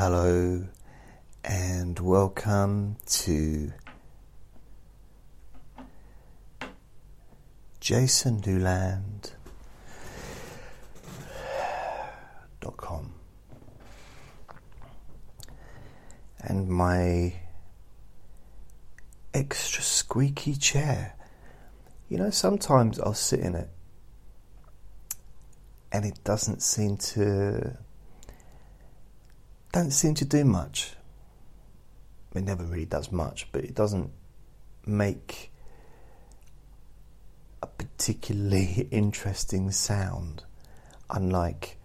Hello and welcome to Jason Newland.com and my extra squeaky chair. You know, sometimes I'll sit in it and it doesn't seem to do much. It never really does much, but it doesn't make a particularly interesting sound, unlike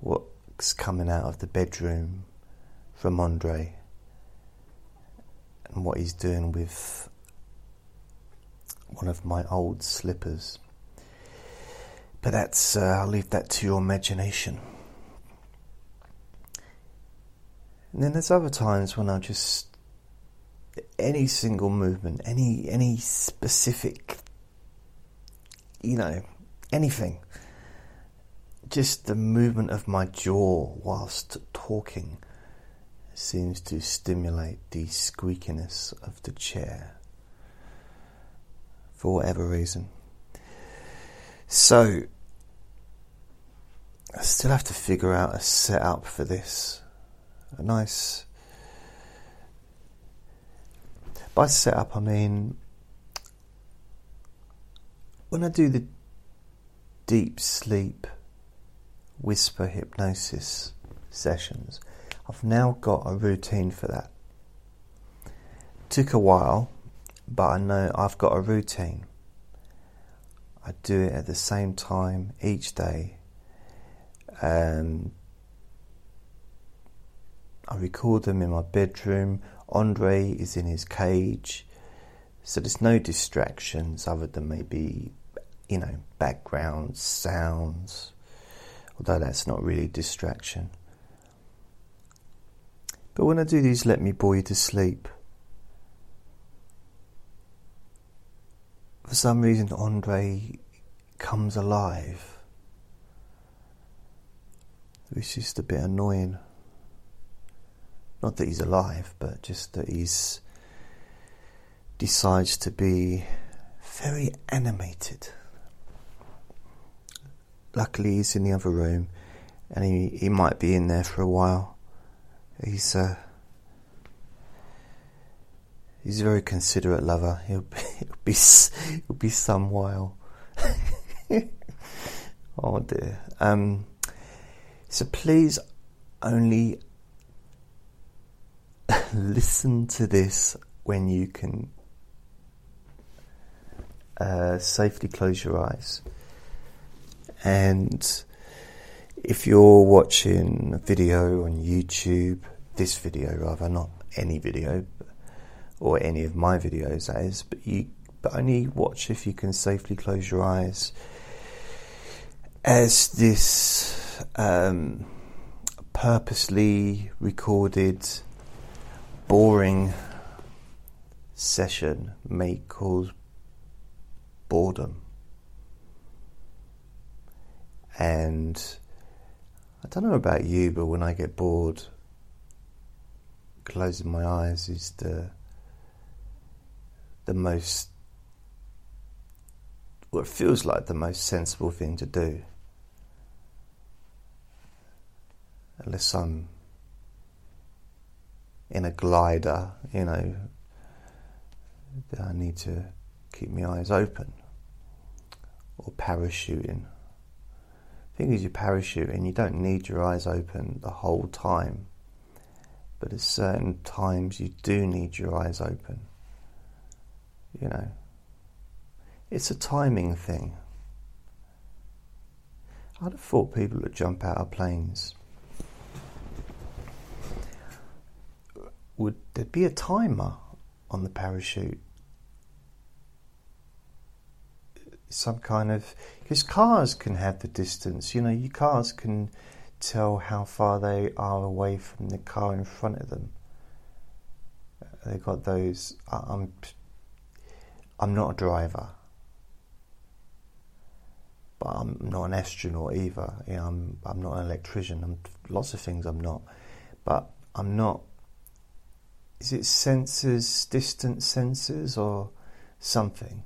what's coming out of the bedroom from Andre and what he's doing with one of my old slippers. But that's I'll leave that to your imagination. And then there's other times when I'll just, any single movement, any specific, anything. Just the movement of my jaw whilst talking seems to stimulate the squeakiness of the chair, for whatever reason. So, I still have to figure out a setup for this. A nice, by setup I mean, when I do the deep sleep whisper hypnosis sessions, I've now got a routine for that. Took a while, but I know I've got a routine. I do it at the same time each day. I record them in my bedroom. Andre is in his cage, so there's no distractions other than maybe, background sounds, although that's not really a distraction. But when I do these Let Me Bore You to Sleep, for some reason Andre comes alive, which is a bit annoying. Not that he's alive, but just that he's decides to be very animated. Luckily he's in the other room and he might be in there for a while. He's a very considerate lover. He'll be some while. Oh dear. So please only listen to this when you can safely close your eyes. And if you're watching a video on YouTube, this video rather, not any video, or any of my videos that is, but only watch if you can safely close your eyes, as this purposely recorded boring session may cause boredom. And I don't know about you, but when I get bored, closing my eyes is the most, well, it feels like the most sensible thing to do, unless I'm in a glider, that I need to keep my eyes open, or parachuting. The thing is, you parachute and you don't need your eyes open the whole time, but at certain times you do need your eyes open. It's a timing thing. I'd have thought people that jump out of planes, would there be a timer on the parachute? Some kind of, because cars can have the distance, your cars can tell how far they are away from the car in front of them. They got those. I'm not a driver, but I'm not an astronaut either. I'm not an electrician. I'm lots of things I'm not, but I'm not, is it sensors, distant sensors or something,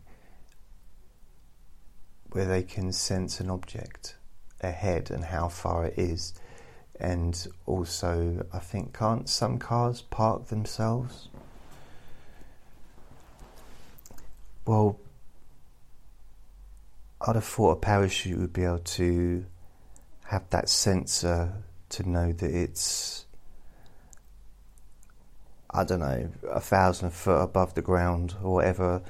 where they can sense an object ahead and how far it is. And also, I think, can't some cars park themselves? Well, I'd have thought a parachute would be able to have that sensor to know that it's, I don't know, 1,000 foot above the ground or whatever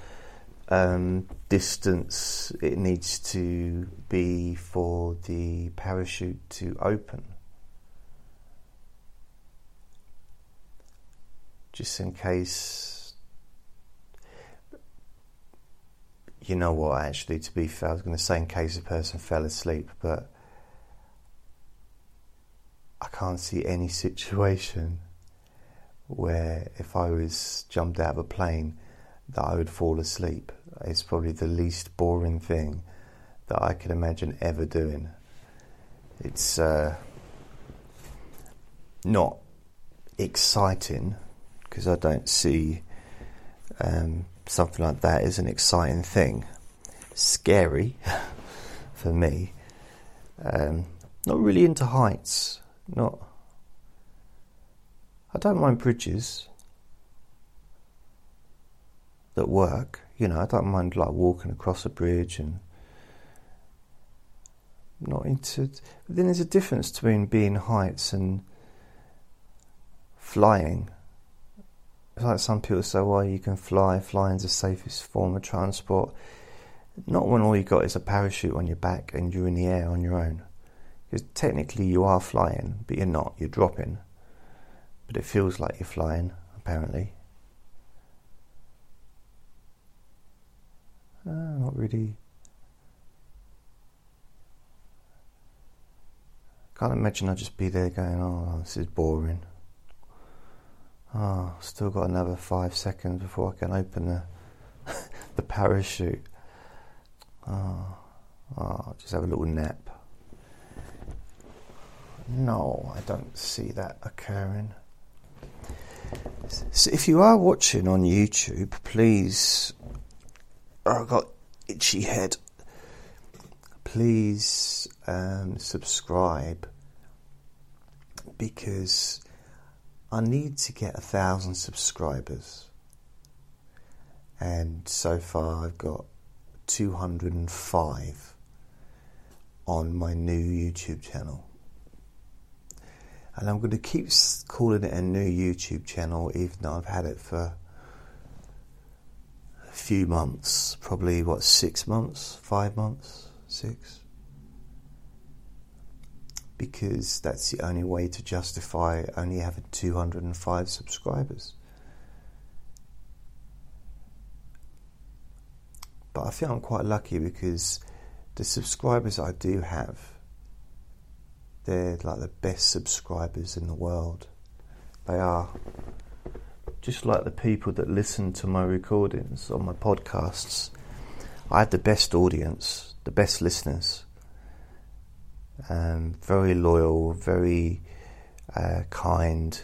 distance it needs to be for the parachute to open. Just in case, you know what, actually, to be fair, I was going to say in case a person fell asleep, but I can't see any situation where if I was jumped out of a plane that I would fall asleep. It's probably the least boring thing that I could imagine ever doing. It's not exciting, because I don't see something like that as an exciting thing. Scary for me. Not really into heights. I don't mind bridges that work. You know, I don't mind like walking across a bridge, and not into. But then there's a difference between being heights and flying. It's like some people say, well, you can fly, flying's the safest form of transport. Not when all you got is a parachute on your back and you're in the air on your own. Because technically you are flying, but you're not, you're dropping. But it feels like you're flying, apparently. Not really. Can't imagine I'd just be there going, oh, this is boring. Oh, still got another 5 seconds before I can open the the parachute. Oh, just have a little nap. No, I don't see that occurring. So if you are watching on YouTube, please, I've got itchy head. Please subscribe, because I need to get 1,000 subscribers, and so far I've got 205 on my new YouTube channel. And I'm going to keep calling it a new YouTube channel, even though I've had it for a few months, probably 6 months, 5 months, 6, because that's the only way to justify only having 205 subscribers. But I feel I'm quite lucky, because the subscribers I do have, they're like the best subscribers in the world. They are. Just like the people that listen to my recordings on my podcasts, I have the best audience, the best listeners. Very loyal, very kind.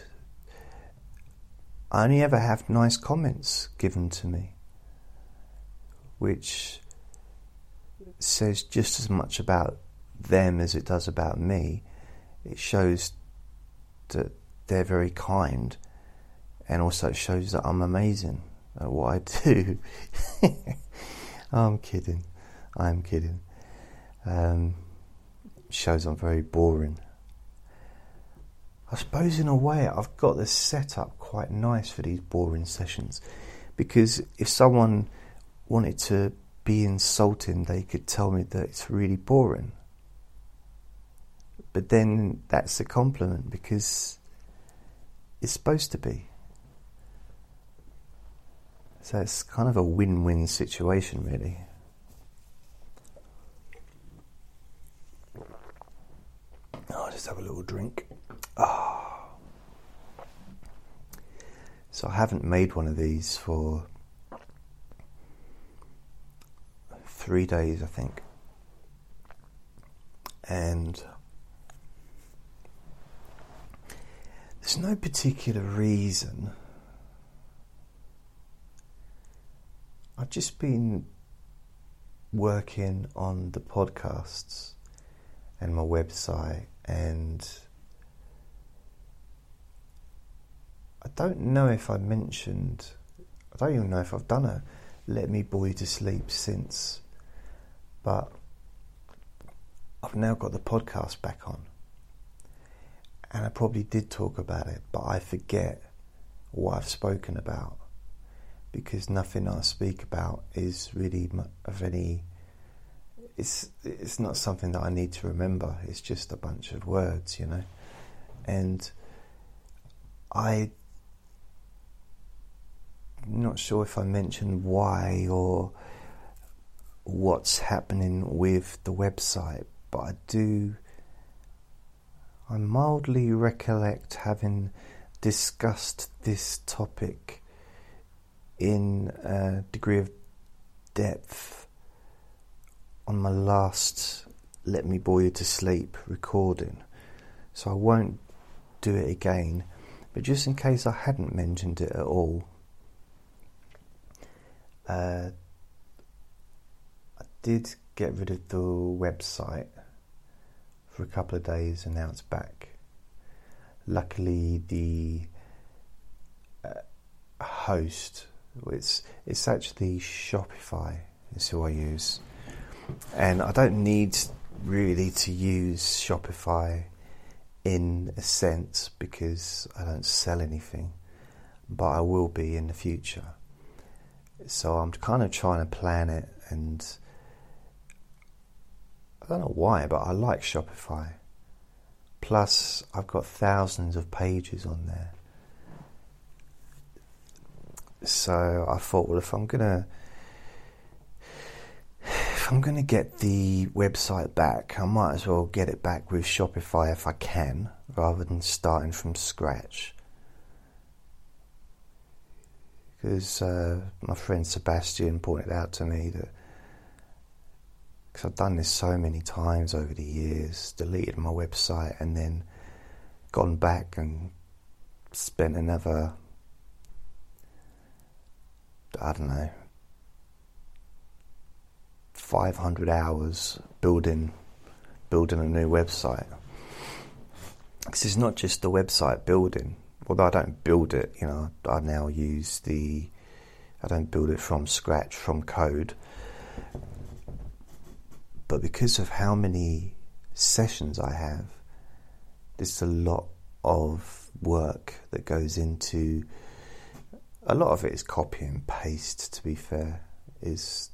I only ever have nice comments given to me, which says just as much about them as it does about me. It shows that they're very kind, and also shows that I'm amazing at what I do. I'm kidding. Shows I'm very boring. I suppose in a way I've got this set up quite nice for these boring sessions, because if someone wanted to be insulting, they could tell me that it's really boring. But then that's a compliment, because it's supposed to be. So it's kind of a win-win situation, really. Just have a little drink. So I haven't made one of these for 3 days, I think, and the There's no particular reason. I've just been working on the podcasts and my website, and I don't know if I mentioned, I don't even know if I've done a Let Me Boy to Sleep since, but I've now got the podcast back on, and I probably did talk about it, but I forget what I've spoken about because nothing I speak about is really of any, it's not something that I need to remember, it's just a bunch of words, you know. And I'm not sure if I mentioned why or what's happening with the website, but I mildly recollect having discussed this topic in a degree of depth on my last Let Me Bore You to Sleep recording, so I won't do it again, but just in case I hadn't mentioned it at all, I did get rid of the website for a couple of days, and now it's back. Luckily, the host, it's actually Shopify is who I use, and I don't need really to use Shopify in a sense because I don't sell anything, but I will be in the future. So I'm kind of trying to plan it, and I don't know why, but I like Shopify. Plus, I've got thousands of pages on there. So I thought, well, if I'm gonna get the website back, I might as well get it back with Shopify if I can, rather than starting from scratch. Because my friend Sebastian pointed out to me that, because I've done this so many times over the years, deleted my website and then gone back and spent another, I don't know, 500 hours building a new website. Because it's not just the website building, although I don't build it, you know, I don't build it from scratch, from code. But because of how many sessions I have, there's a lot of work that goes into. A lot of it is copy and paste, to be fair. It's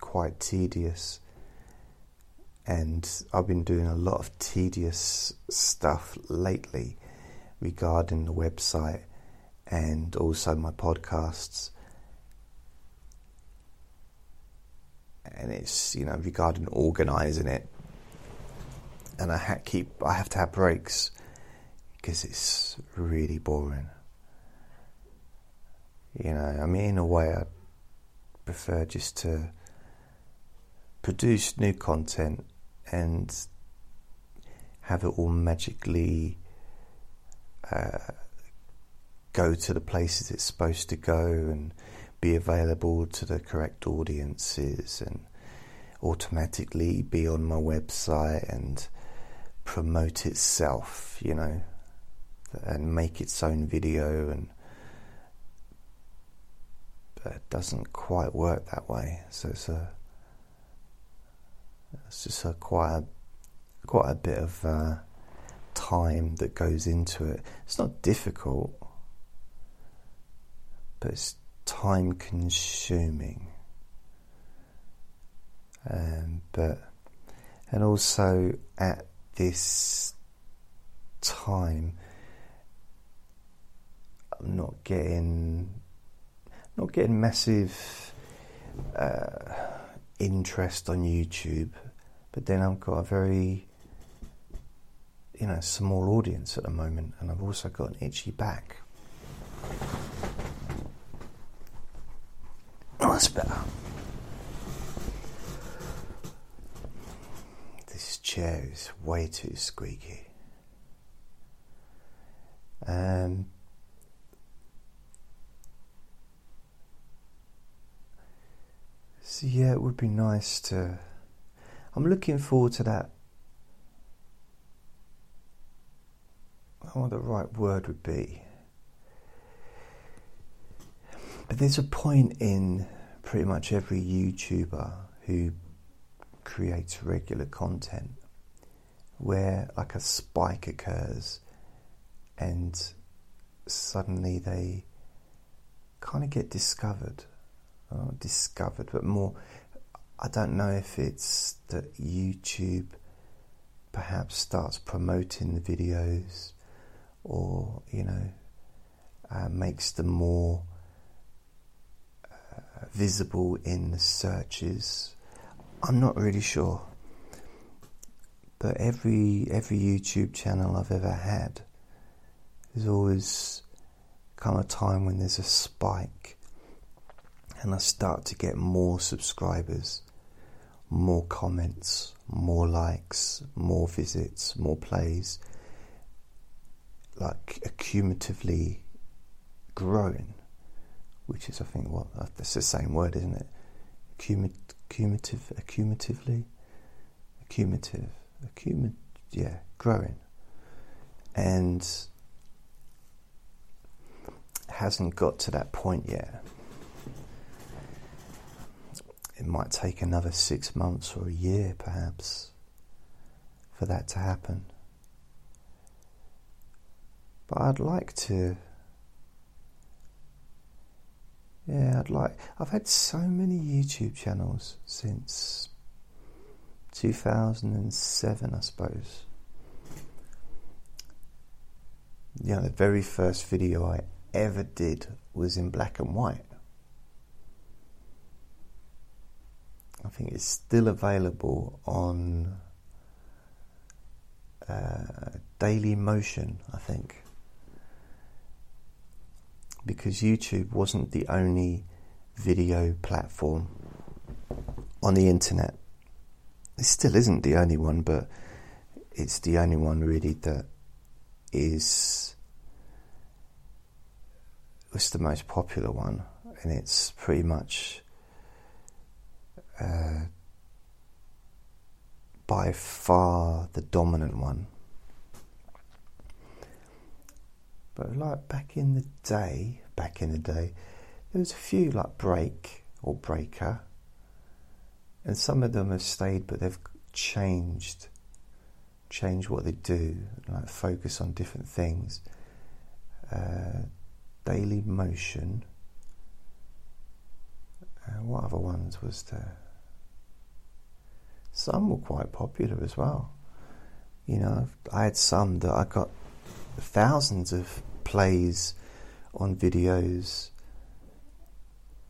quite tedious. And I've been doing a lot of tedious stuff lately regarding the website and also my podcasts. And it's, you know, regarding organising it, and I have to have breaks because it's really boring. You know, I mean, in a way, I prefer just to produce new content and have it all magically go to the places it's supposed to go and be available to the correct audiences and automatically be on my website and promote itself, you know, and make its own video, and but it doesn't quite work that way. So it's just quite a bit of time that goes into it. It's not difficult, but it's time consuming, and also at this time I'm not getting massive interest on YouTube, but then I've got a very, you know, small audience at the moment, and I've also got an itchy back. That's better. This chair is way too squeaky. So yeah, it would be nice to... I'm looking forward to that. I don't know what the right word would be. But there's a point in pretty much every YouTuber who creates regular content where like a spike occurs and suddenly they kind of get discovered. Oh, discovered, but more, I don't know if it's that YouTube perhaps starts promoting the videos or, you know, makes them more visible in the searches. I'm not really sure. But every YouTube channel I've ever had, there's always come a time when there's a spike and I start to get more subscribers, more comments, more likes, more visits, more plays, like accumulatively growing, which is, I think, that's the same word, isn't it? Growing. And hasn't got to that point yet. It might take another 6 months or a year, perhaps, for that to happen. But I'd like to... Yeah, I've had so many YouTube channels since 2007, I suppose. You know, the very first video I ever did was in black and white. I think it's still available on Daily Motion, I think. Because YouTube wasn't the only video platform on the internet. It still isn't the only one, but it's the only one really that was the most popular one, and it's pretty much by far the dominant one. But like back in the day, there was a few like Break or Breaker, and some of them have stayed, but they've changed what they do, like focus on different things. Daily Motion. What other ones was there? Some were quite popular as well. You know, I had some that I got thousands of plays on videos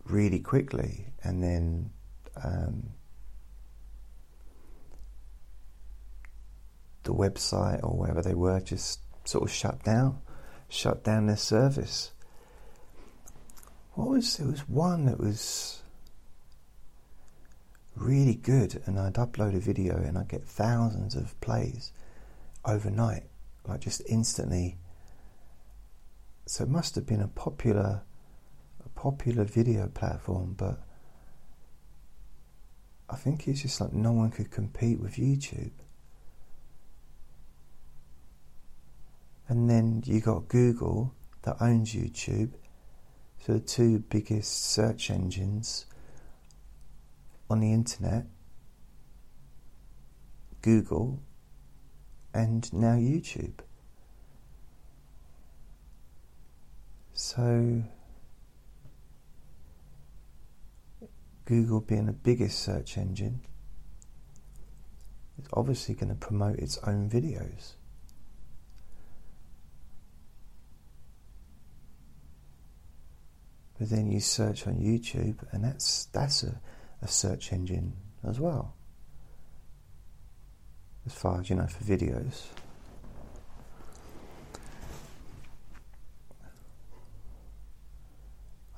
really quickly, and then the website or wherever they were just sort of shut down their service. There was one that was really good, and I'd upload a video and I'd get thousands of plays overnight, like just instantly. So it must have been a popular video platform, but I think it's just like no one could compete with YouTube. And then you got Google that owns YouTube. So the two biggest search engines on the internet, Google and now YouTube. So Google being the biggest search engine, it's obviously going to promote its own videos. But then you search on YouTube, and that's a search engine as well, as far as you know, for videos.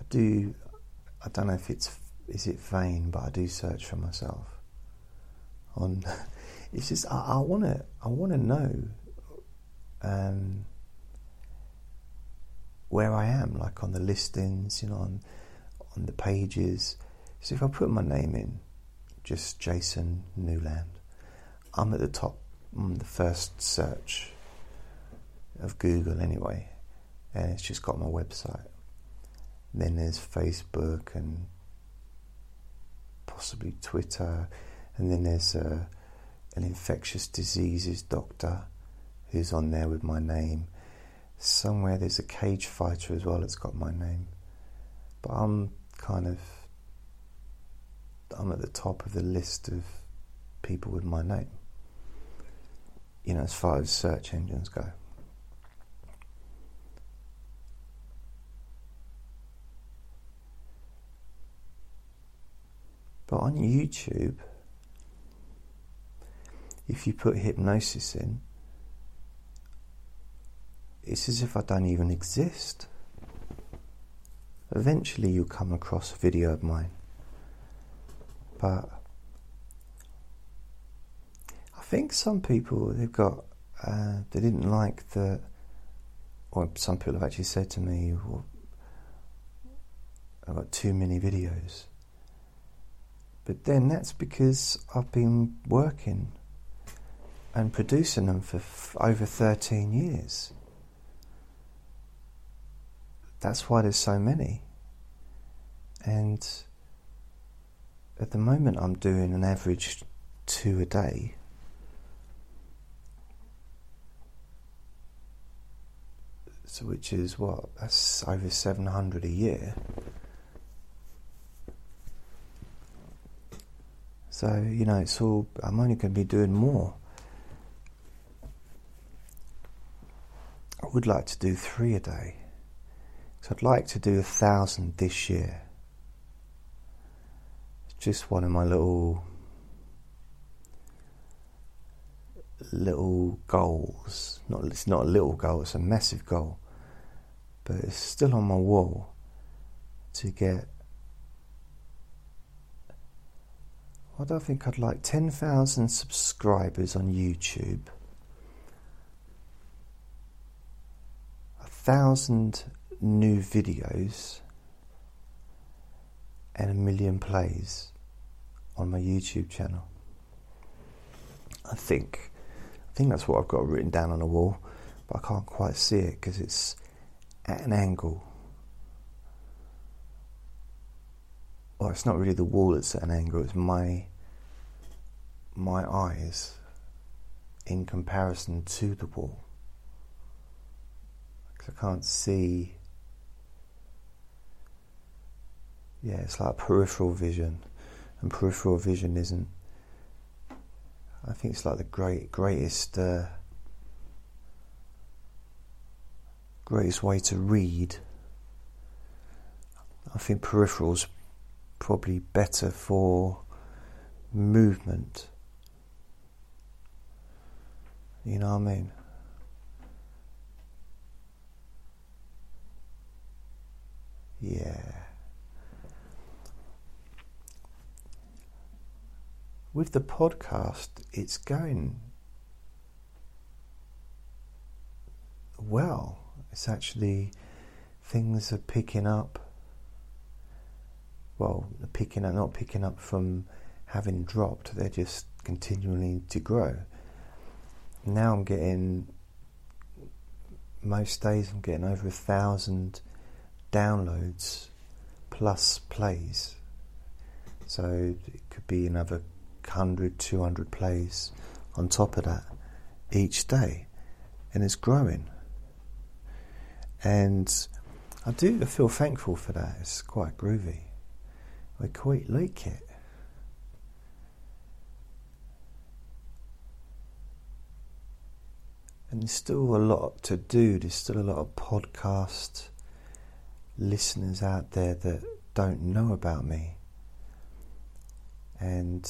I don't know if is it vain, but I do search for myself. It's just I want to know where I am, like on the listings, you know, on the pages. So if I put my name in, just Jason Newland, I'm at the top, I'm the first search of Google anyway, and it's just got my website. Then there's Facebook and possibly Twitter, and then there's an infectious diseases doctor who's on there with my name. Somewhere there's a cage fighter as well that's got my name. But I'm at the top of the list of people with my name, you know, as far as search engines go. But on YouTube, if you put hypnosis in, it's as if I don't even exist. Eventually you'll come across a video of mine. But I think some people, they've got, they didn't like the, or some people have actually said to me, well, I've got too many videos. But then that's because I've been working and producing them for over 13 years. That's why there's so many. And at the moment I'm doing an average 2 a day. So which is what? That's over 700 a year. So, you know, it's all, I'm only going to be doing more. I would like to do 3 a day. So I'd like to do 1,000 this year. It's just one of my little goals. It's not a little goal, it's a massive goal. But it's still on my wall to get, I don't think I'd like 10,000 subscribers on YouTube. 1,000 new videos and 1 million plays on my YouTube channel. I think that's what I've got written down on the wall, but I can't quite see it because it's at an angle. Well, it's not really the wall that's at an angle, it's my eyes in comparison to the wall. Because I can't see. Yeah, it's like peripheral vision, and peripheral vision isn't, I think it's like the greatest way to read. I think peripheral's probably better for movement, you know what I mean? Yeah. With the podcast, it's going well. It's actually, things are picking up. Well, not picking up from having dropped, they're just continuing to grow. Now I'm getting, most days I'm getting over 1,000 downloads plus plays. So it could be another 100, 200 plays on top of that each day. And it's growing. And I feel thankful for that. It's quite groovy. I quite like it. And there's still a lot to do. There's still a lot of podcast listeners out there that don't know about me. And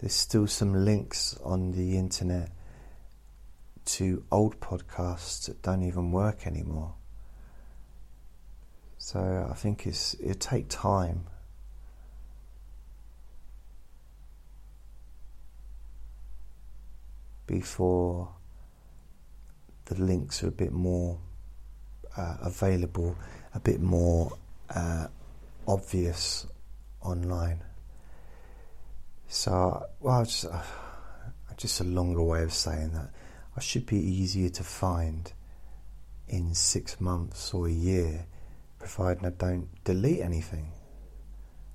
there's still some links on the internet to old podcasts that don't even work anymore. So I think it'll take time. Before the links are a bit more available, a bit more obvious online. So, well, just a longer way of saying that. I should be easier to find in 6 months or a year, providing I don't delete anything.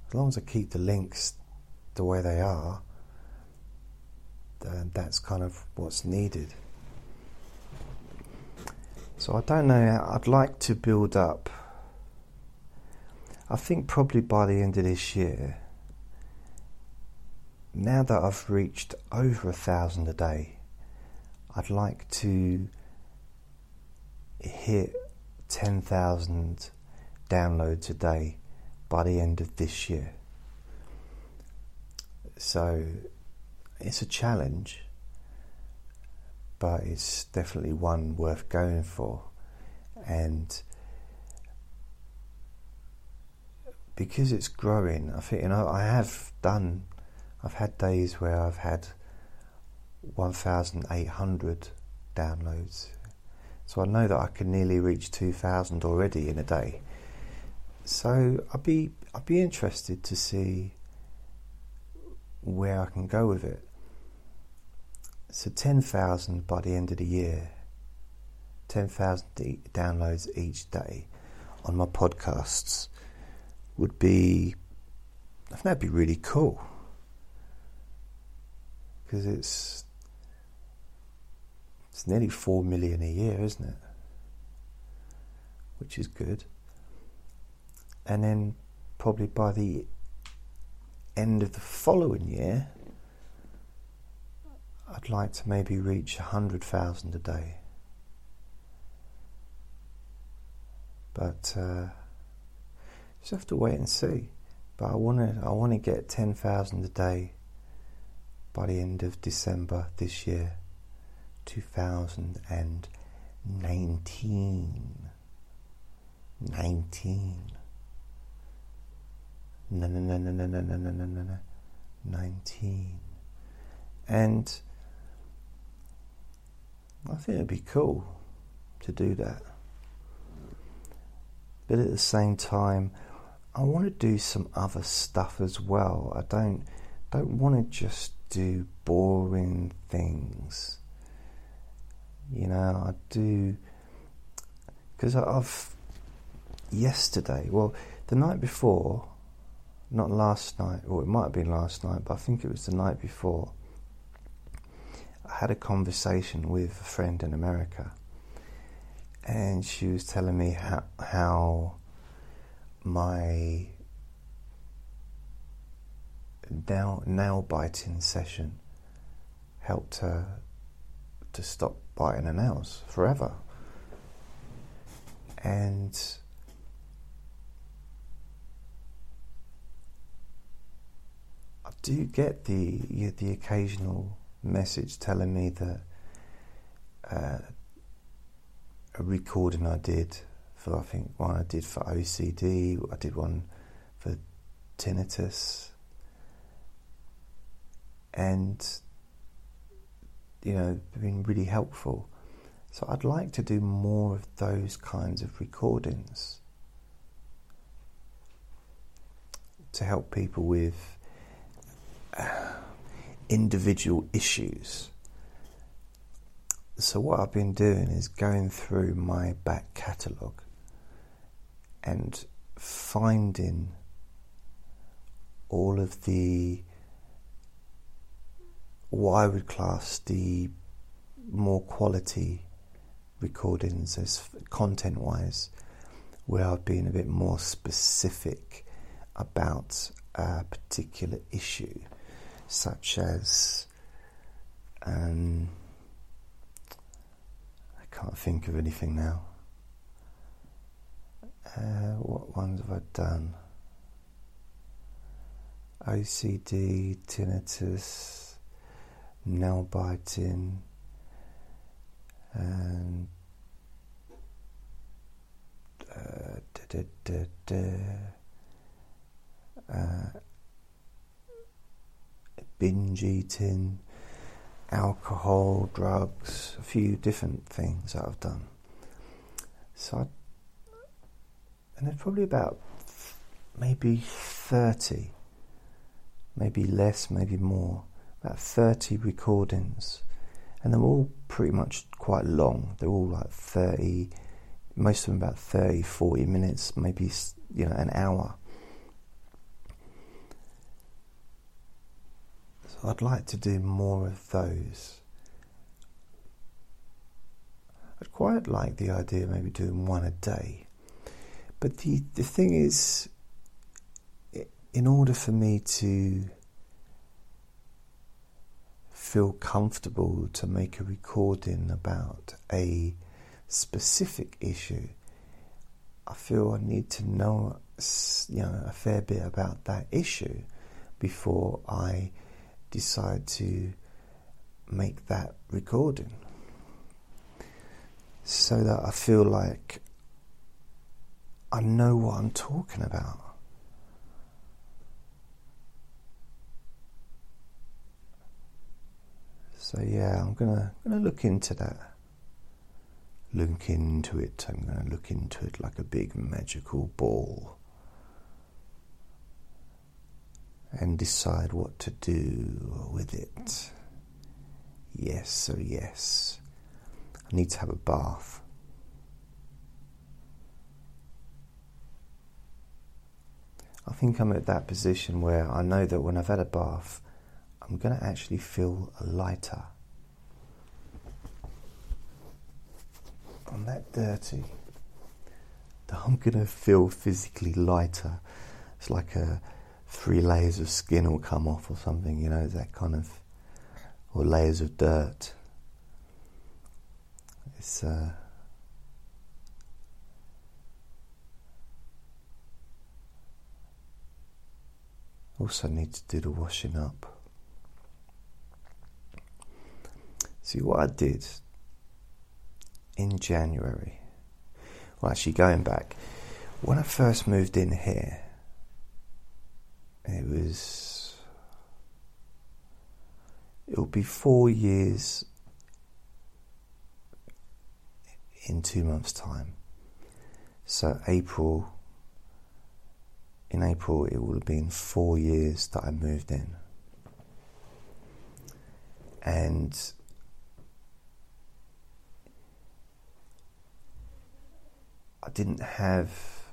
As long as I keep the links the way they are, that's kind of what's needed. So I don't know, I'd like to build up, I think probably by the end of this year, now that I've reached over 1,000 a day, I'd like to hit 10,000 downloads a day by the end of this year. So it's a challenge, but it's definitely one worth going for. And because it's growing, I think, you know, I've had days where I've had 1,800 downloads. So I know that I can nearly reach 2,000 already in a day. So I'd be interested to see where I can go with it. So 10,000 by the end of the year, 10,000 downloads each day on my podcasts would be, I think that'd be really cool, because it's nearly 4 million a year, isn't it? Which is good. And then probably by the end of the following year, I'd like to maybe reach 100,000 a day. But just have to wait and see. But I want to get 10,000 a day by the end of December this year, 2019. 19. And I think it'd be cool to do that. But at the same time, I want to do some other stuff as well. I don't want to just do boring things. You know, I do, because the night before, not last night, or it might have been last night, but I think it was the night before, I had a conversation with a friend in America, and she was telling me how my nail biting session helped her to stop biting her nails forever. And I do get the occasional message telling me that a recording I did for, I think one I did for OCD, I did one for tinnitus, and you know, been really helpful. So I'd like to do more of those kinds of recordings to help people with individual issues. So what I've been doing is going through my back catalogue and finding all of the, what I would class the more quality recordings as, content wise, where I've been a bit more specific about a particular issue, such as I can't think of anything now. What ones have I done? OCD, tinnitus, nail biting, and binge eating, alcohol, drugs, a few different things that I've done. So, and there's probably about maybe 30, maybe less, maybe more, about 30 recordings, and they're all pretty much quite long. They're all like 30, most of them about 30, 40 minutes, maybe, you know, an hour. So I'd like to do more of those. I'd quite like the idea of maybe doing one a day. But the thing is, in order for me to feel comfortable to make a recording about a specific issue, I feel I need to know, you know, a fair bit about that issue before I decide to make that recording. So that I feel like I know what I'm talking about. So yeah, I'm gonna look into that. Look into it. I'm gonna look into it like a big magical ball, and decide what to do with it. Yes, so yes. I need to have a bath. I think I'm at that position where I know that when I've had a bath, I'm going to actually feel lighter. I'm that dirty that I'm going to feel physically lighter. It's like a 3 layers of skin will come off or something, you know, that kind of, or layers of dirt. It's also need to do the washing up. See what I did in January. Well, actually going back, when I first moved in here, it'll be 4 years in 2 months' time. So in April it will have been 4 years that I moved in. And I didn't have,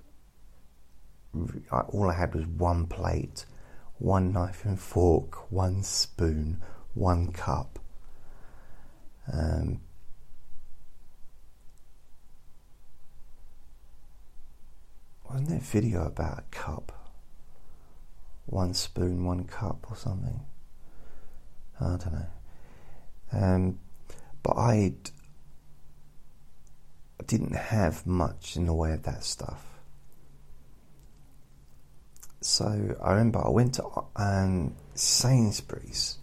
all I had was one plate, one knife and fork, one spoon, one cup. Wasn't there a video about a cup? One spoon, one cup or something? I don't know. But I didn't have much in the way of that stuff. So I remember I went to Sainsbury's,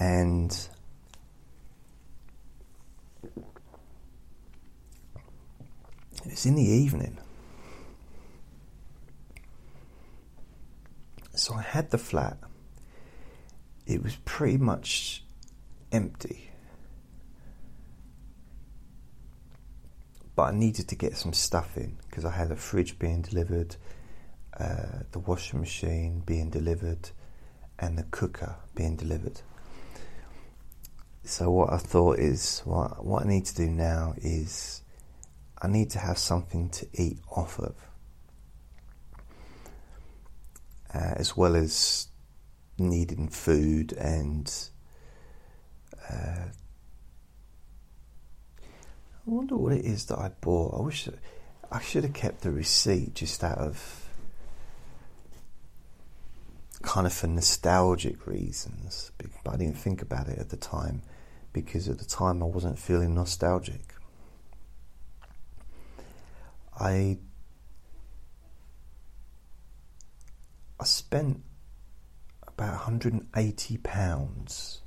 and it was in the evening. So I had the flat. It was pretty much empty, but I needed to get some stuff in because I had a fridge being delivered, the washing machine being delivered, and the cooker being delivered. So what I thought is, what I need to do now is I need to have something to eat off of, as well as needing food and I wonder what it is that I bought. I wish I should have kept the receipt, just out of kind of for nostalgic reasons, but I didn't think about it at the time, because at the time I wasn't feeling nostalgic. I spent about £180,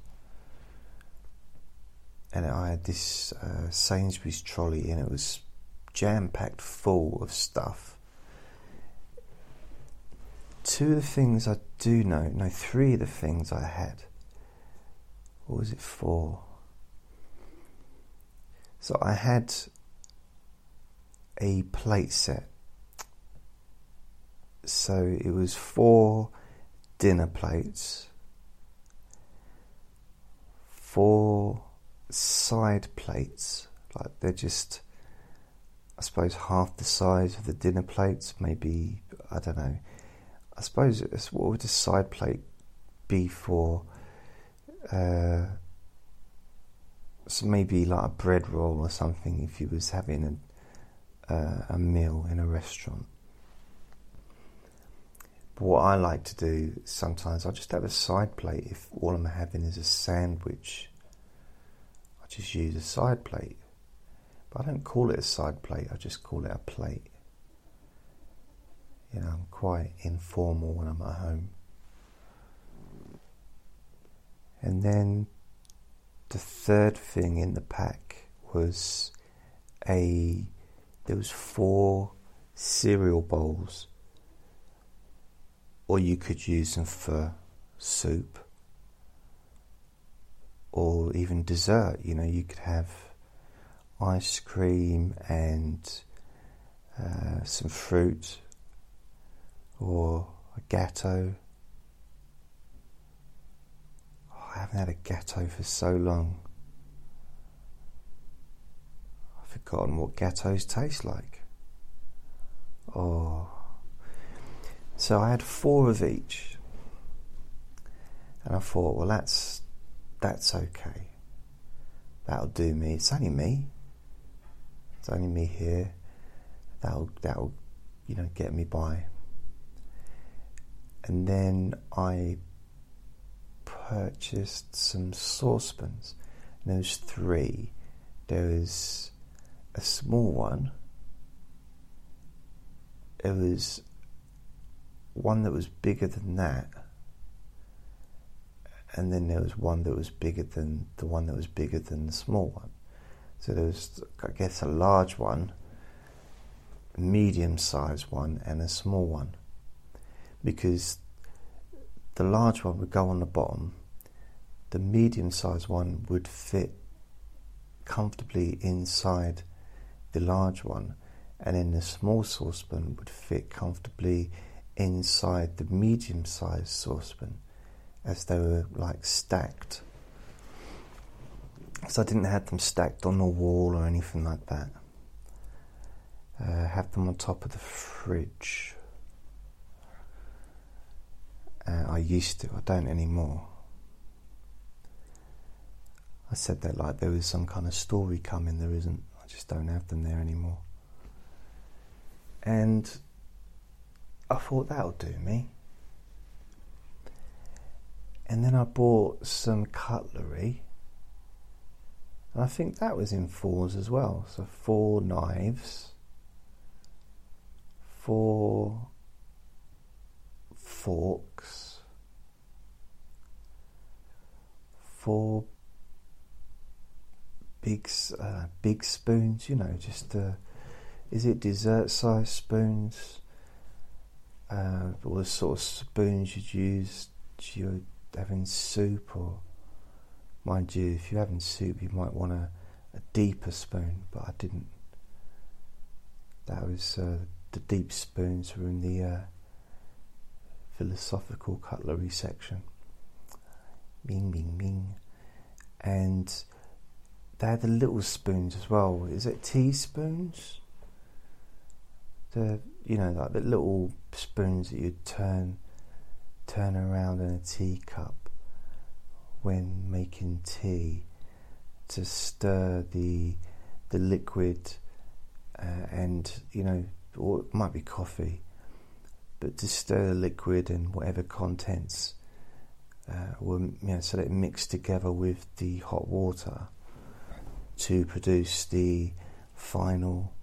and I had this Sainsbury's trolley, and it was jam-packed full of stuff. Three of the things I had, or was it 4? So I had a plate set So it was 4 dinner plates, 4 side plates, like they're just, I suppose, half the size of the dinner plates, maybe, I don't know. I suppose it's, what would a side plate be for? So maybe like a bread roll or something if you was having a meal in a restaurant. What I like to do sometimes, I just have a side plate. If all I'm having is a sandwich, I just use a side plate. But I don't call it a side plate, I just call it a plate. You know, I'm quite informal when I'm at home. And then the third thing in the pack was there was 4 cereal bowls. Or you could use them for soup or even dessert. You know, you could have ice cream and some fruit or a gatto. Oh, I haven't had a gatto for so long. I've forgotten what gattos taste like. Oh. So I had 4 of each, and I thought, well, that's okay. That'll do me. It's only me. It's only me here. That'll you know, get me by. And then I purchased some saucepans. And there was 3. There was a small one. It was one that was bigger than that, and then there was one that was bigger than the one that was bigger than the small one. So there was, I guess, a large one, a medium-sized one, and a small one, because the large one would go on the bottom, the medium-sized one would fit comfortably inside the large one, and then the small saucepan would fit comfortably inside the medium-sized saucepan, as they were like stacked. So I didn't have them stacked on the wall or anything like that. I had them on top of the fridge. I used to, I don't anymore. I said that like there was some kind of story coming, there isn't. I just don't have them there anymore. And I thought, that'll do me. And then I bought some cutlery, and I think that was in 4s as well. So 4 knives, 4 forks, 4 big spoons, you know, just is it dessert-sized spoons? All the sort of spoons you'd use if you're having soup, or mind you, if you're having soup you might want a deeper spoon, but I didn't. That was the deep spoons were in the philosophical cutlery section. Bing, bing, bing. And they had the little spoons as well. Is it teaspoons? You know, like the little spoons that you'd turn around in a teacup when making tea to stir the liquid, and, you know, or it might be coffee, but to stir the liquid and whatever contents were, you know, so that it mixed together with the hot water to produce the final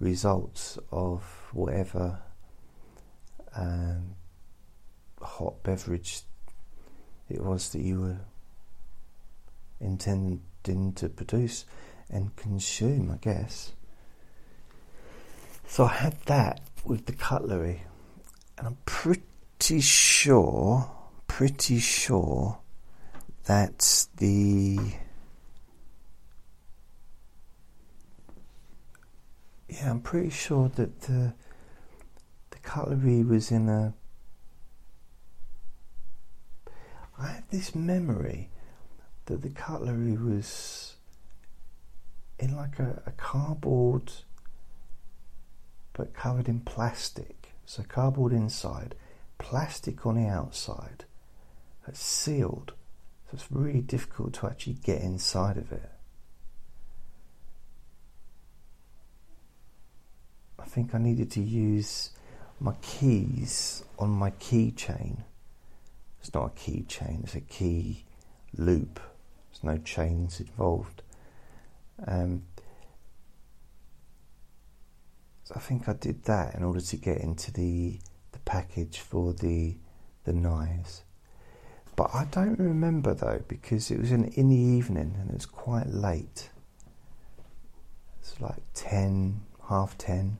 results of whatever hot beverage it was that you were intending to produce and consume, I guess. So I had that with the cutlery, and I'm pretty sure that's the... Yeah, I'm pretty sure that the cutlery was in a... I have this memory that the cutlery was in like a cardboard but covered in plastic. So cardboard inside, plastic on the outside. It's sealed, so it's really difficult to actually get inside of it. I think I needed to use my keys on my keychain. It's not a keychain, it's a key loop. There's no chains involved. So I think I did that in order to get into the package for the knives. But I don't remember though, because it was in the evening and it was quite late. It's like 10, half 10,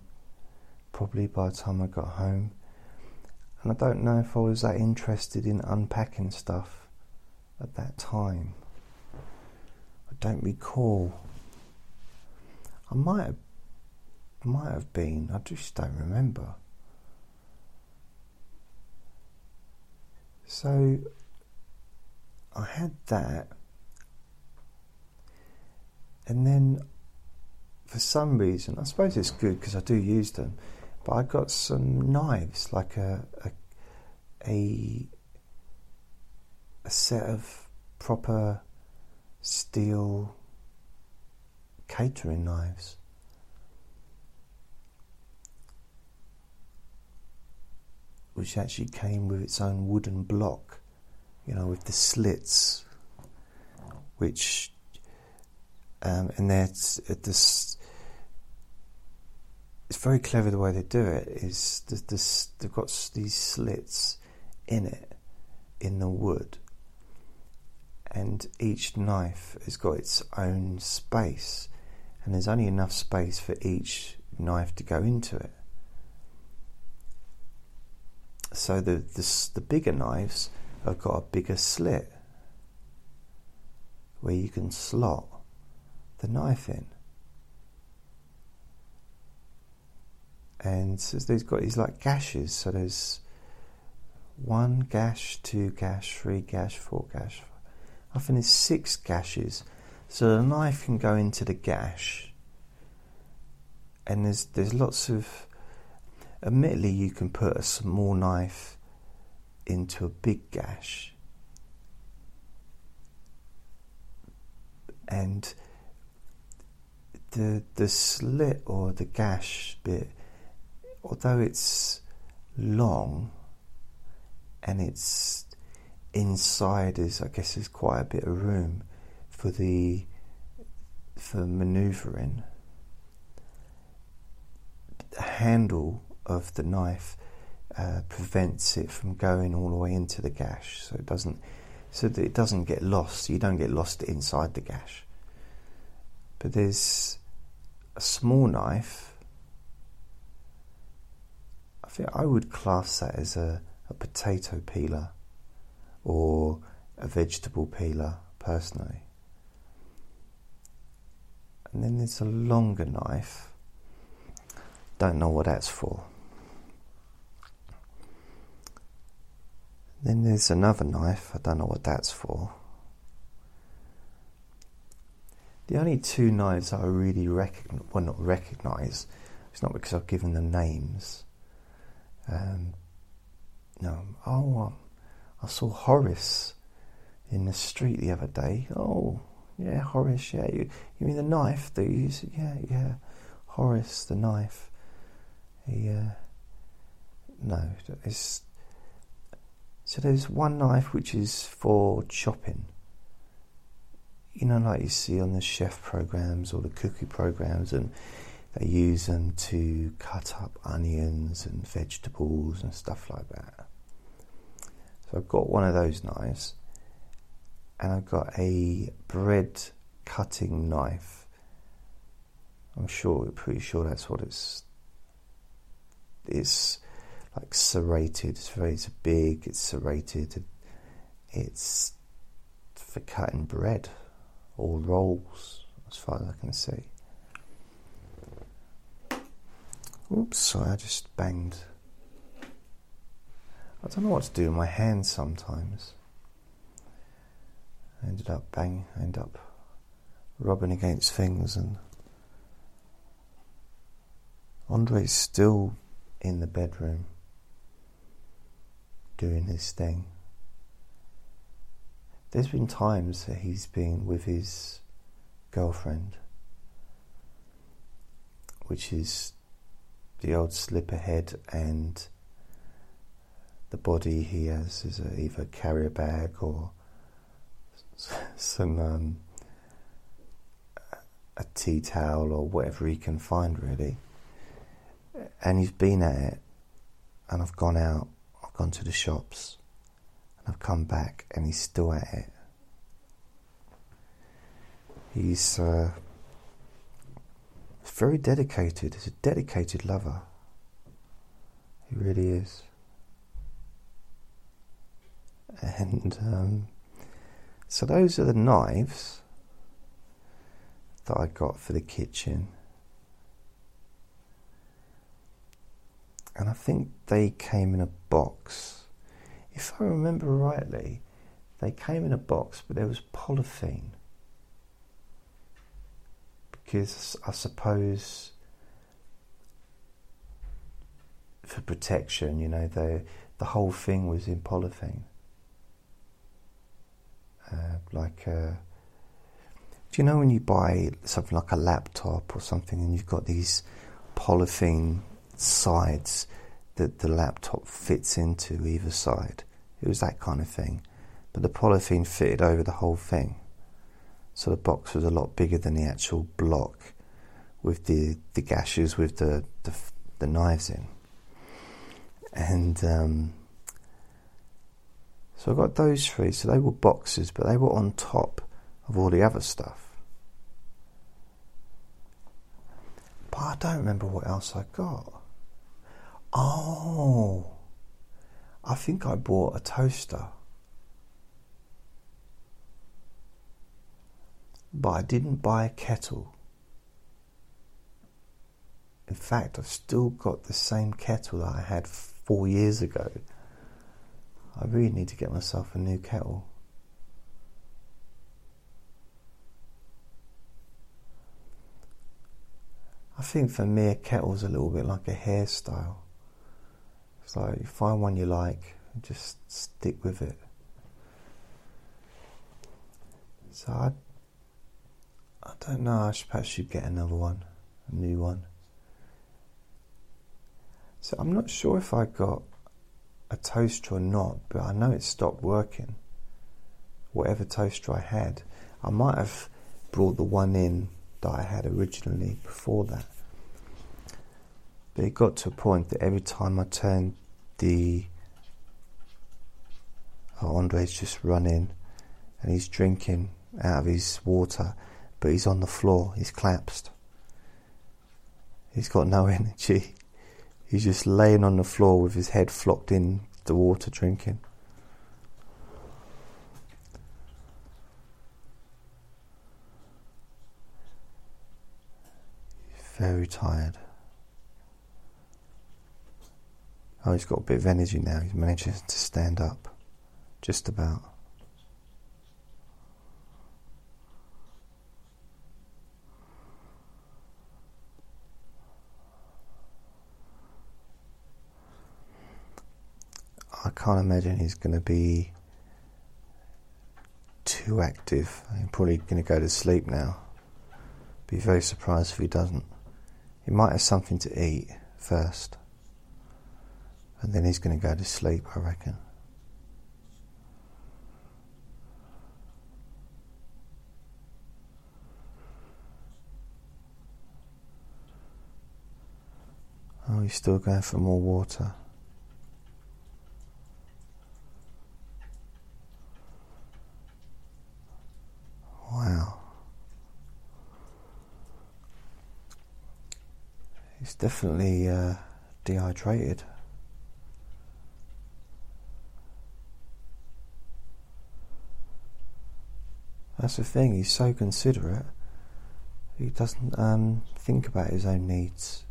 probably by the time I got home. And I don't know if I was that interested in unpacking stuff at that time. I don't recall. I might have been, I just don't remember. So I had that, and then for some reason, I suppose it's good because I do use them, but I got some knives, like a set of proper steel catering knives. Which actually came with its own wooden block, you know, with the slits, which, and it's very clever the way they do it, is they've got these slits in it, in the wood, and each knife has got its own space, and there's only enough space for each knife to go into it. So the bigger knives have got a bigger slit where you can slot the knife in. And so they've got these like gashes, so there's 1 gash, 2 gash, 3 gash, 4 gash. I think there's 6 gashes. So the knife can go into the gash, and there's lots of... Admittedly, you can put a small knife into a big gash, and the slit or the gash bit, although it's long and it's inside, is I guess there's quite a bit of room for manoeuvring. The handle of the knife prevents it from going all the way into the gash, so that it doesn't get lost. You don't get lost inside the gash. But there's a small knife. I think I would class that as a potato peeler or a vegetable peeler personally. And then there's a longer knife. Don't know what that's for. Then there's another knife, I don't know what that's for. The only 2 knives I really recognise, it's not because I've given them names. I saw Horace in the street the other day. Oh, yeah, Horace, yeah. You mean the knife that you used? Yeah, Horace, the knife. So there's one knife which is for chopping. You know, like you see on the chef programs or the cookie programs, and they use them to cut up onions and vegetables and stuff like that. So I've got one of those knives, and I've got a bread cutting knife. I'm pretty sure that's what it's... It's like serrated. It's big. It's serrated. It's for cutting bread or rolls, as far as I can see. Oops, sorry, I just banged I don't know what to do with my hands sometimes. I end up rubbing against things, and Andre's still in the bedroom doing his thing. There's been times that he's been with his girlfriend, which is the old slipperhead, and the body he has is either a carrier bag or some a tea towel or whatever he can find, really. And he's been at it, and I've gone out, I've gone to the shops, and I've come back, and he's still at it. He's very dedicated. He's a dedicated lover. He really is. And so those are the knives that I got for the kitchen. And I think they came in a box. If I remember rightly, they came in a box, but there was polythene. Because I suppose for protection, you know, the whole thing was in polythene. Do you know when you buy something like a laptop or something, and you've got these polythene sides that the laptop fits into either side? It was that kind of thing, but the polythene fitted over the whole thing. So the box was a lot bigger than the actual block with the gashes with the knives in. And so I got those three. So they were boxes, but they were on top of all the other stuff. But I don't remember what else I got. Oh, I think I bought a toaster. But I didn't buy a kettle. In fact, I've still got the same kettle that I had 4 years ago. I really need to get myself a new kettle. I think for me, a kettle's a little bit like a hairstyle. It's like, you find one you like, and just stick with it. So I don't know, I should get another one, a new one. So I'm not sure if I got a toaster or not, but I know it stopped working. Whatever toaster I had, I might have brought the one in that I had originally before that. But it got to a point that every time I turned Andre's just running, and he's drinking out of his water, but he's on the floor, he's collapsed. He's got no energy. He's just laying on the floor with his head flopped in the water, drinking. He's very tired. Oh, he's got a bit of energy now. He's managing to stand up, just about. I can't imagine he's going to be too active. He's probably going to go to sleep now. Be very surprised if he doesn't. He might have something to eat first, and then he's going to go to sleep, I reckon. Oh, he's still going for more water. He's definitely dehydrated. That's the thing, he's so considerate. He doesn't think about his own needs.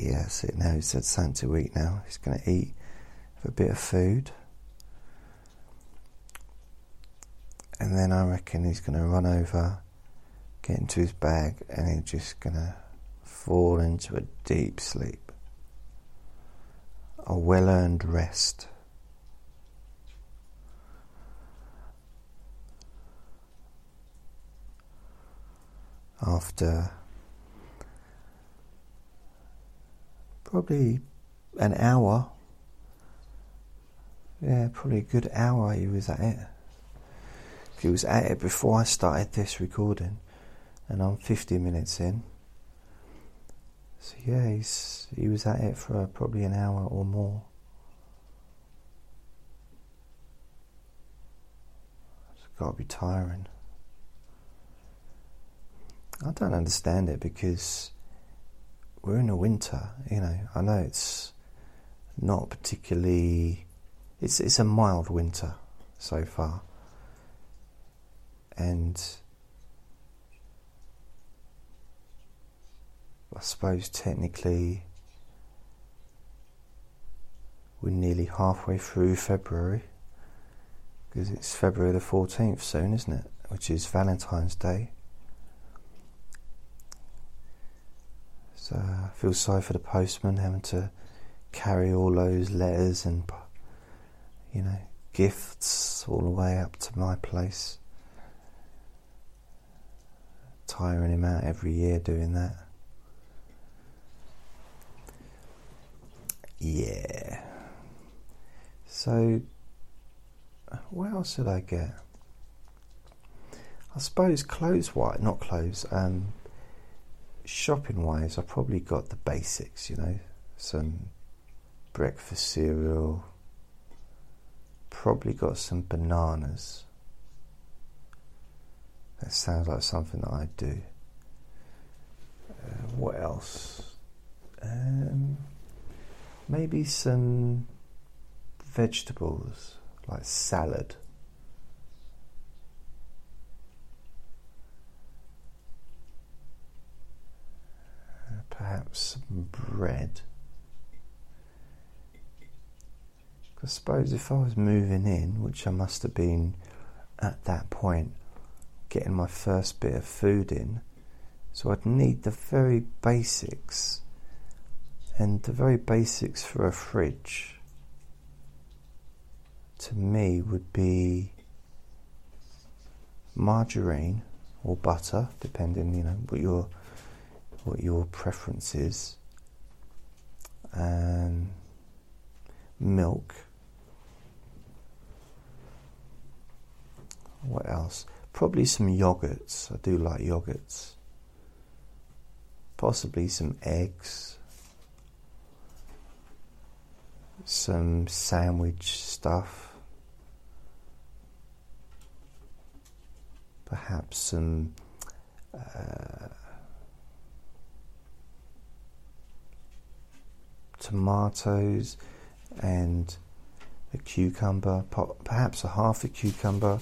Yes, it knows that Santa week now. He's going to eat a bit of food. And then I reckon he's going to run over, get into his bag, and he's just going to fall into a deep sleep. A well-earned rest. After probably an hour, probably a good hour he was at it. He was at it before I started this recording, and I'm 50 minutes in. So yeah, he was at it for probably an hour or more. It's got to be tiring. I don't understand it, because we're in the winter, you know. I know it's not particularly... It's a mild winter so far. And I suppose technically we're nearly halfway through February, because it's February the 14th soon, isn't it? Which is Valentine's Day. So I feel sorry for the postman having to carry all those letters and, you know, gifts all the way up to my place. Tiring him out every year doing that. Yeah. So, what else did I get? I suppose shopping wise, I probably got the basics, you know, some breakfast cereal, probably got some bananas. That sounds like something that I do. What else? Maybe some vegetables, like salad. Perhaps some bread. I suppose if I was moving in, which I must have been at that point, getting my first bit of food in, so I'd need the very basics. And the very basics for a fridge, to me, would be margarine or butter, depending, you know, what your preference is, milk. What else? Probably some yogurts. I do like yogurts. Possibly some eggs, some sandwich stuff, perhaps some tomatoes and a cucumber, perhaps a half a cucumber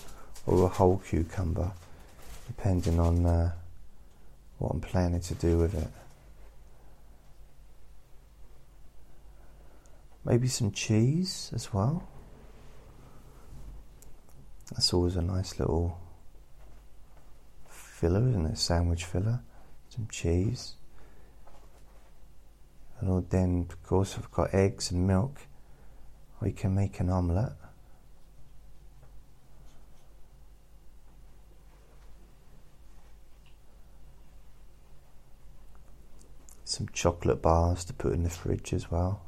or a whole cucumber, depending on what I'm planning to do with it. Maybe some cheese as well. That's always a nice little filler, isn't it? Sandwich filler. Some cheese. And then, of course, I've got eggs and milk. We can make an omelette. Some chocolate bars to put in the fridge as well.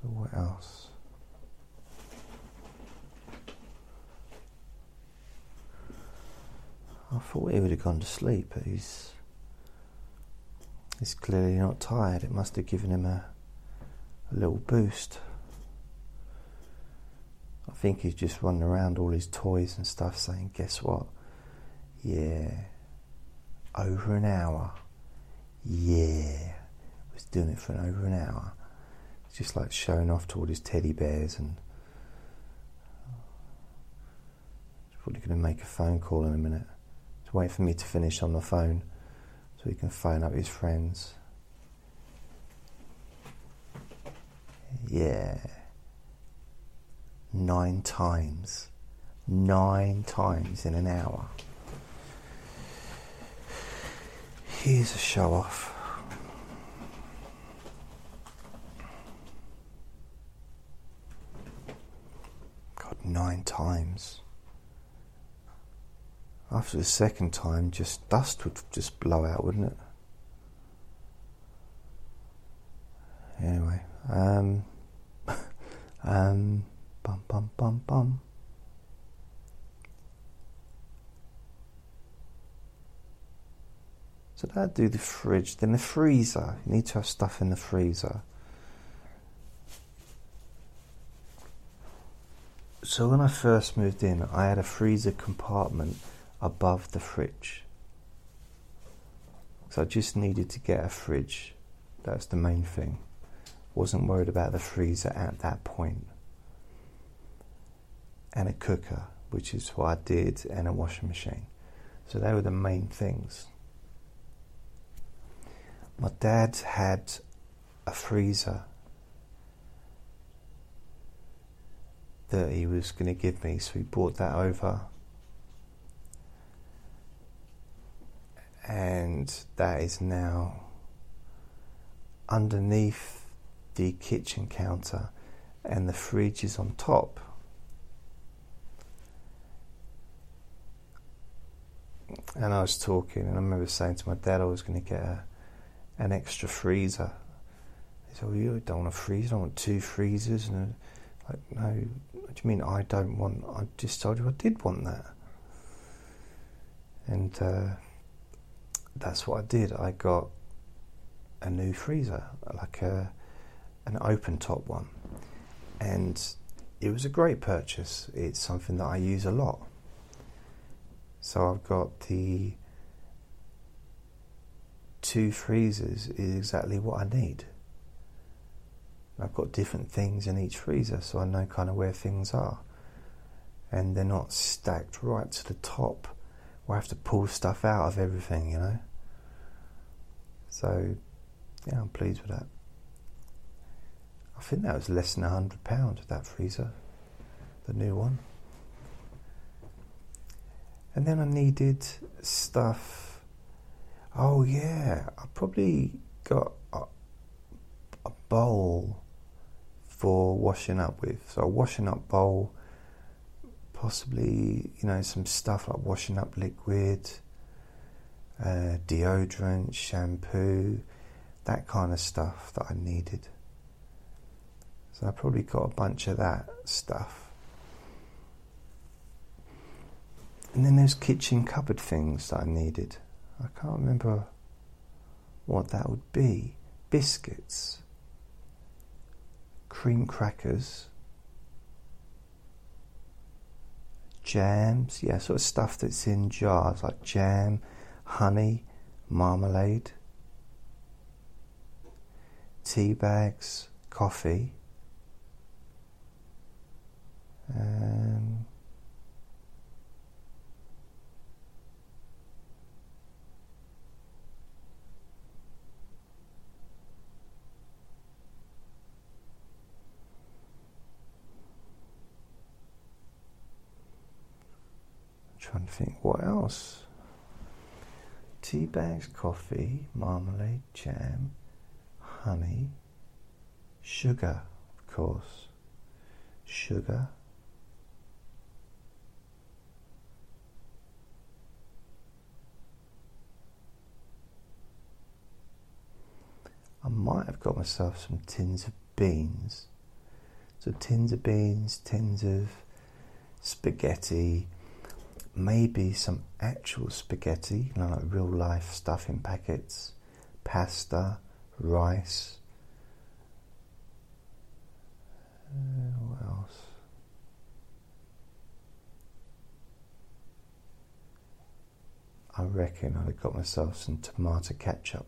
So what else? I thought he would have gone to sleep, but he's clearly not tired. It must have given him a little boost. I think he's just running around all his toys and stuff saying, guess what? Yeah. Over an hour. Yeah. I was doing it for over an hour. It's just like showing off to all his teddy bears, and he's probably going to make a phone call in a minute. Just wait for me to finish on the phone. so he can phone up his friends. Yeah. 9 times. 9 times in an hour. Here's a show off. God, 9 times. After the second time, just dust would just blow out, wouldn't it? Anyway, So that'd do the fridge. Then the freezer. You need to have stuff in the freezer. So when I first moved in, I had a freezer compartment above the fridge. So I just needed to get a fridge. That's the main thing. Wasn't worried about the freezer at that point. And a cooker, which is what I did, and a washing machine. So they were the main things. My dad had a freezer that he was going to give me, so he brought that over, and that is now underneath the kitchen counter, and the fridge is on top. And I was talking, and I remember saying to my dad I was going to get an extra freezer. He said, "Well, you don't want a freezer. I don't want 2 freezers." And I'm like, "No, what do you mean I don't want? I just told you I did want that." And that's what I did. I got a new freezer, like an open top one, and it was a great purchase. It's something that I use a lot. So I've got the 2 freezers is exactly what I need. I've got different things in each freezer, so I know kind of where things are, and they're not stacked right to the top where I have to pull stuff out of everything, you know. So yeah, I'm pleased with that. I think that was less than £100, that freezer, the new one. And then I needed stuff. Oh yeah, I probably got a bowl for washing up with. So a washing up bowl, possibly, you know, some stuff like washing up liquid, deodorant, shampoo, that kind of stuff that I needed. So I probably got a bunch of that stuff. And then there's kitchen cupboard things that I needed. I can't remember what that would be. Biscuits, cream crackers, jams, yeah, sort of stuff that's in jars, like jam, honey, marmalade, tea bags, coffee, trying to think what else. Tea bags, coffee, marmalade, jam, honey, sugar, of course. Sugar. I might have got myself some tins of beans. So tins of beans, tins of spaghetti, maybe some actual spaghetti, you know, like real life stuff in packets, pasta, rice, what else? I reckon I'd have got myself some tomato ketchup.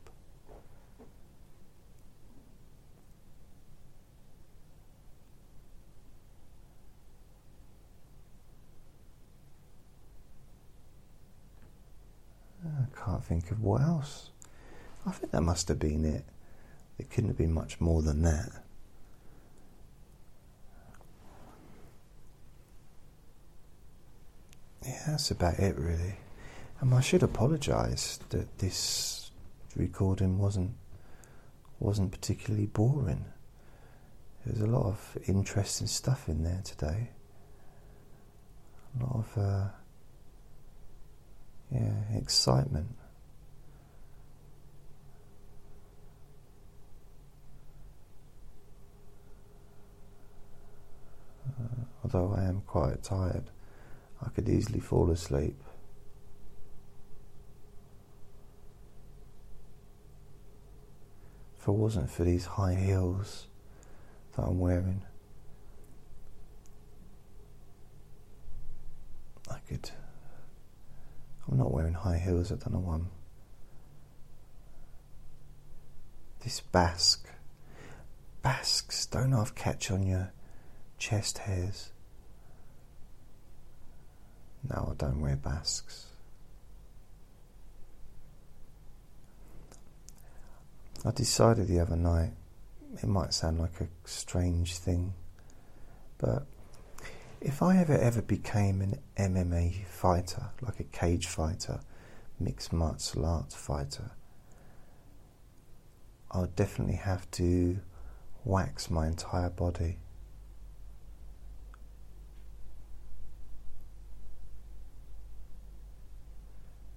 Can't think of what else. I think that must have been it. It couldn't have been much more than that. Yeah, that's about it really. And I should apologise that this recording wasn't particularly boring. There's a lot of interesting stuff in there today. A lot of excitement. Although I am quite tired, I could easily fall asleep. If it wasn't for these high heels that I'm wearing, I could... I'm not wearing high heels, I don't know why. This basque. Basques don't have catch on your chest hairs. No, I don't wear basques. I decided the other night, it might sound like a strange thing, but if I ever became an MMA fighter, like a cage fighter, mixed martial arts fighter, I would definitely have to wax my entire body.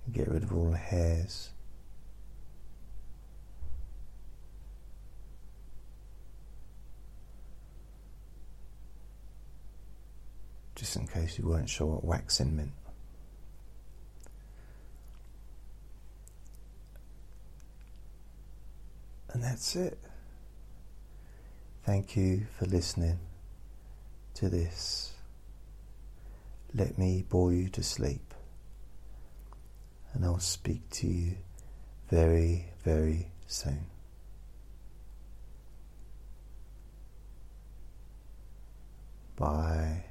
Get rid of all the hairs. Just in case you weren't sure what waxing meant. And that's it. Thank you for listening to this. Let me bore you to sleep. And I'll speak to you very, very soon. Bye.